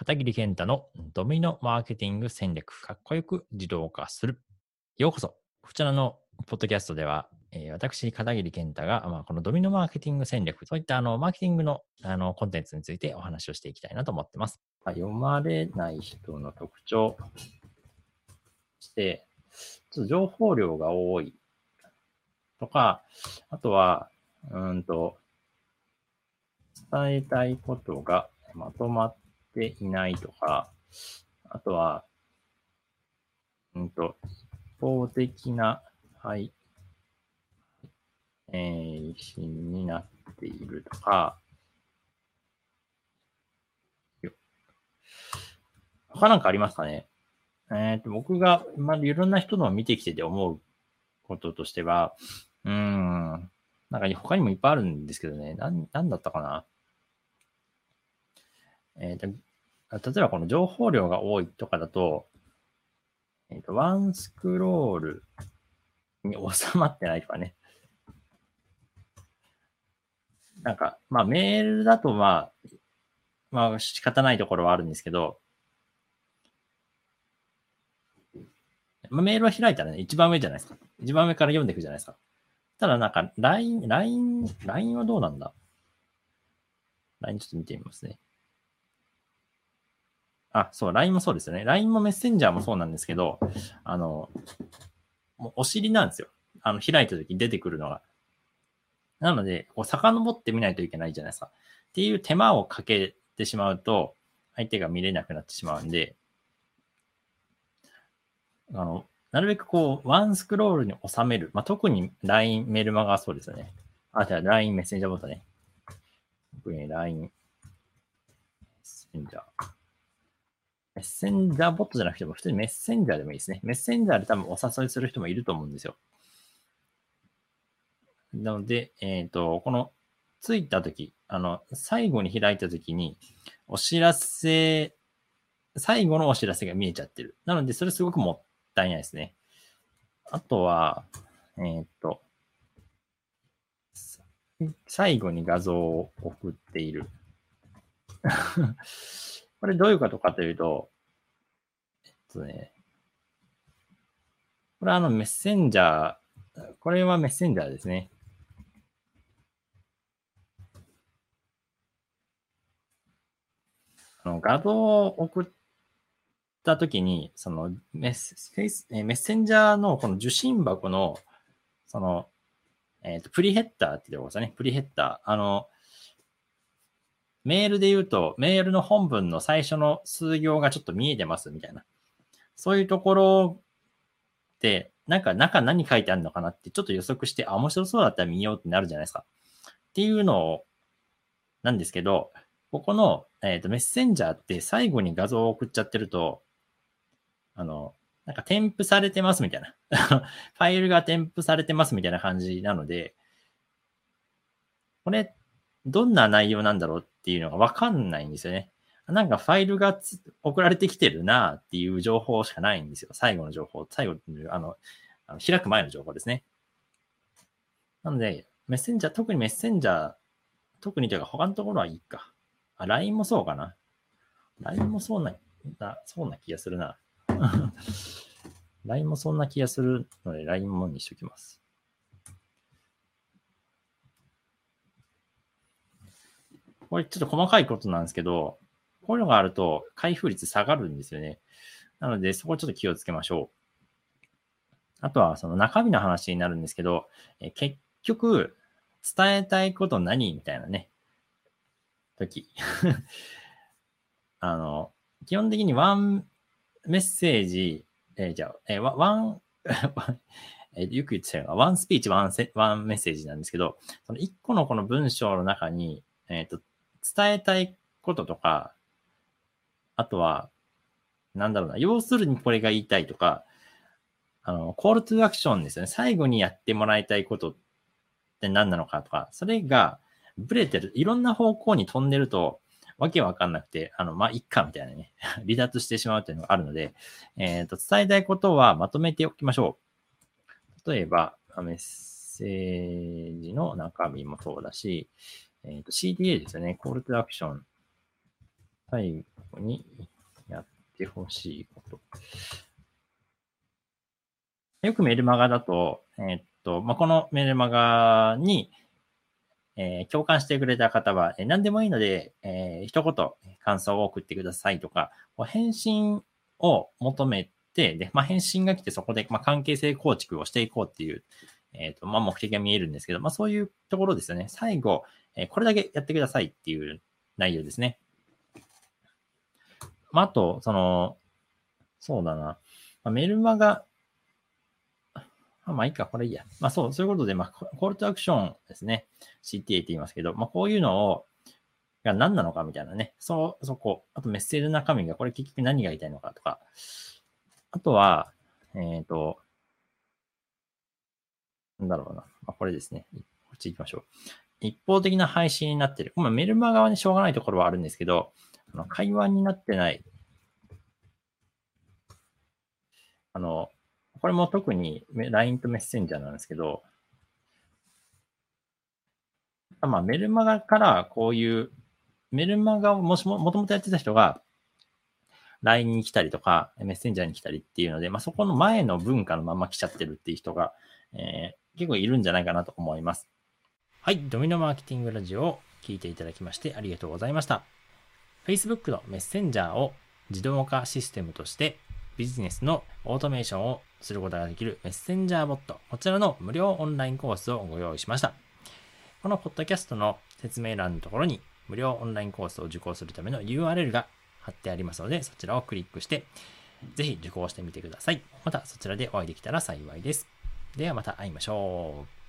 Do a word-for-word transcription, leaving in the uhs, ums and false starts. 片桐健太のドミノマーケティング戦略、かっこよく自動化する。ようこそ。こちらのポッドキャストでは、えー、私、片桐健太が、まあ、このドミノマーケティング戦略、そういったあのマーケティングの、あのコンテンツについてお話をしていきたいなと思ってます。読まれない人の特徴として、ちょっと情報量が多いとか、あとは、うんと、伝えたいことがまとまっていないとか、あとは、うんと、一方的な、はい、えー、一心になっているとか、他なんかありますかね。えっと、僕が、まあ、いろんな人のを見てきてて思うこととしては、うーん、なんか他にもいっぱいあるんですけどね、なん、なんだったかな。えー、と例えばこの情報量が多いとかだと、えー、とワンスクロールに収まってないとかね。なんか、まあメールだとまあ、まあ仕方ないところはあるんですけど、まあ、メールは開いたらね、一番上じゃないですか。一番上から読んでいくじゃないですか。ただなんか ライン、ライン、ライン はどうなんだ？ ライン ちょっと見てみますね。あ、そう、ライン もそうですよね。ライン もメッセンジャーもそうなんですけど、あの、もうお尻なんですよ。あの、開いた時に出てくるのが。なので、こう、遡ってみないといけないじゃないですか。っていう手間をかけてしまうと、相手が見れなくなってしまうんで、あの、なるべくこう、ワンスクロールに収める。まあ、特に ライン、メルマガはそうですよね。あ、じゃあ ライン メッセンジャーボタンね。特に ライン、メッセンジャー。メッセンジャーボットじゃなくても、普通にメッセンジャーでもいいですね。メッセンジャーで多分お誘いする人もいると思うんですよ。なので、えっと、この、着いたとき、あの、最後に開いたときに、お知らせ、最後のお知らせが見えちゃってる。なので、それすごくもったいないですね。あとは、えっと、最後に画像を送っている。これどういうことかというと、えっとね、これはあのメッセンジャー、これはメッセンジャーですね。あの画像を送ったときに、そのメッセンジャーのこの受信箱の、その、えっと、プリヘッダーって言ってますね。プリヘッダー。あの、メールで言うと、メールの本文の最初の数行がちょっと見えてますみたいな。そういうところって、なんか中何書いてあるのかなってちょっと予測して、あ、面白そうだったら見ようってなるじゃないですか。っていうのを、なんですけど、ここの、えーと、メッセンジャーって最後に画像を送っちゃってると、あの、なんか添付されてますみたいな。ファイルが添付されてますみたいな感じなので、これ、どんな内容なんだろうっていうのがわかんないんですよね。なんかファイルが送られてきてるなっていう情報しかないんですよ。最後の情報、最後の、あの、あの開く前の情報ですね。なので、メッセンジャー、特にメッセンジャー、特にというか他のところはいいか。あ、ライン もそうかな。ライン もそうな、そうな気がするな。ライン もそんな気がするので、ライン もにしときます。これちょっと細かいことなんですけど、こういうのがあると開封率下がるんですよね。なので、そこちょっと気をつけましょう。あとは、その中身の話になるんですけど、え結局、伝えたいこと何みたいなね、時。あの、基本的にワンメッセージ、えー、じゃあ、えー、ワン、えー、よく言ってたのが、ワンスピーチ、ワンセ、ワンメッセージなんですけど、その一個のこの文章の中に、えっと、伝えたいこととか、あとは、なんだろうな、要するにこれが言いたいとか、あの、コールトゥアクションですよね。最後にやってもらいたいことって何なのかとか、それがブレてる、いろんな方向に飛んでると、わけわかんなくて、あの、まあ、いっかみたいなね、離脱してしまうというのがあるので、えっと、伝えたいことはまとめておきましょう。例えば、メッセージの中身もそうだし、えっと、シーディーエー ですよね。コールトアクション。最後にやってほしいこと。よくメルマガだと、えーっとまあ、このメルマガに、えー、共感してくれた方は、えー、何でもいいので、えー、一言感想を送ってくださいとか、返信を求めて、でまあ、返信が来てそこで、まあ、関係性構築をしていこうっていう、えーとまあ、目的が見えるんですけど、まあ、そういうところですよね。最後、えー、これだけやってくださいっていう内容ですね。まあ、あと、その、そうだな。まあ、メルマガ、あまあいいか、これいいや。まあそう、そういうことで、まあ、コールトアクションですね。シーティーエー って言いますけど、まあこういうのを、が何なのかみたいなね。そう、そこ。あとメッセージの中身が、これ結局何が言いたいのかとか。あとは、えっと、なんだろうな。まあ、これですね。こっち行きましょう。一方的な配信になってる。まあ、メルマガはね、しょうがないところはあるんですけど、あの会話になってない。あの、これも特に ライン とメッセンジャーなんですけど、まあ、メルマガからこういう、メルマガをもしも、もともとやってた人が ライン に来たりとか、メッセンジャーに来たりっていうので、まあ、そこの前の文化のまま来ちゃってるっていう人が、えー、結構いるんじゃないかなと思います。はい、ドミノマーケティングラジオを聞いていただきましてありがとうございました。Facebook のメッセンジャーを自動化システムとして、ビジネスのオートメーションをすることができるメッセンジャーボット、こちらの無料オンラインコースをご用意しました。このポッドキャストの説明欄のところに無料オンラインコースを受講するための ユーアールエル が貼ってありますので、そちらをクリックしてぜひ受講してみてください。またそちらでお会いできたら幸いです。ではまた会いましょう。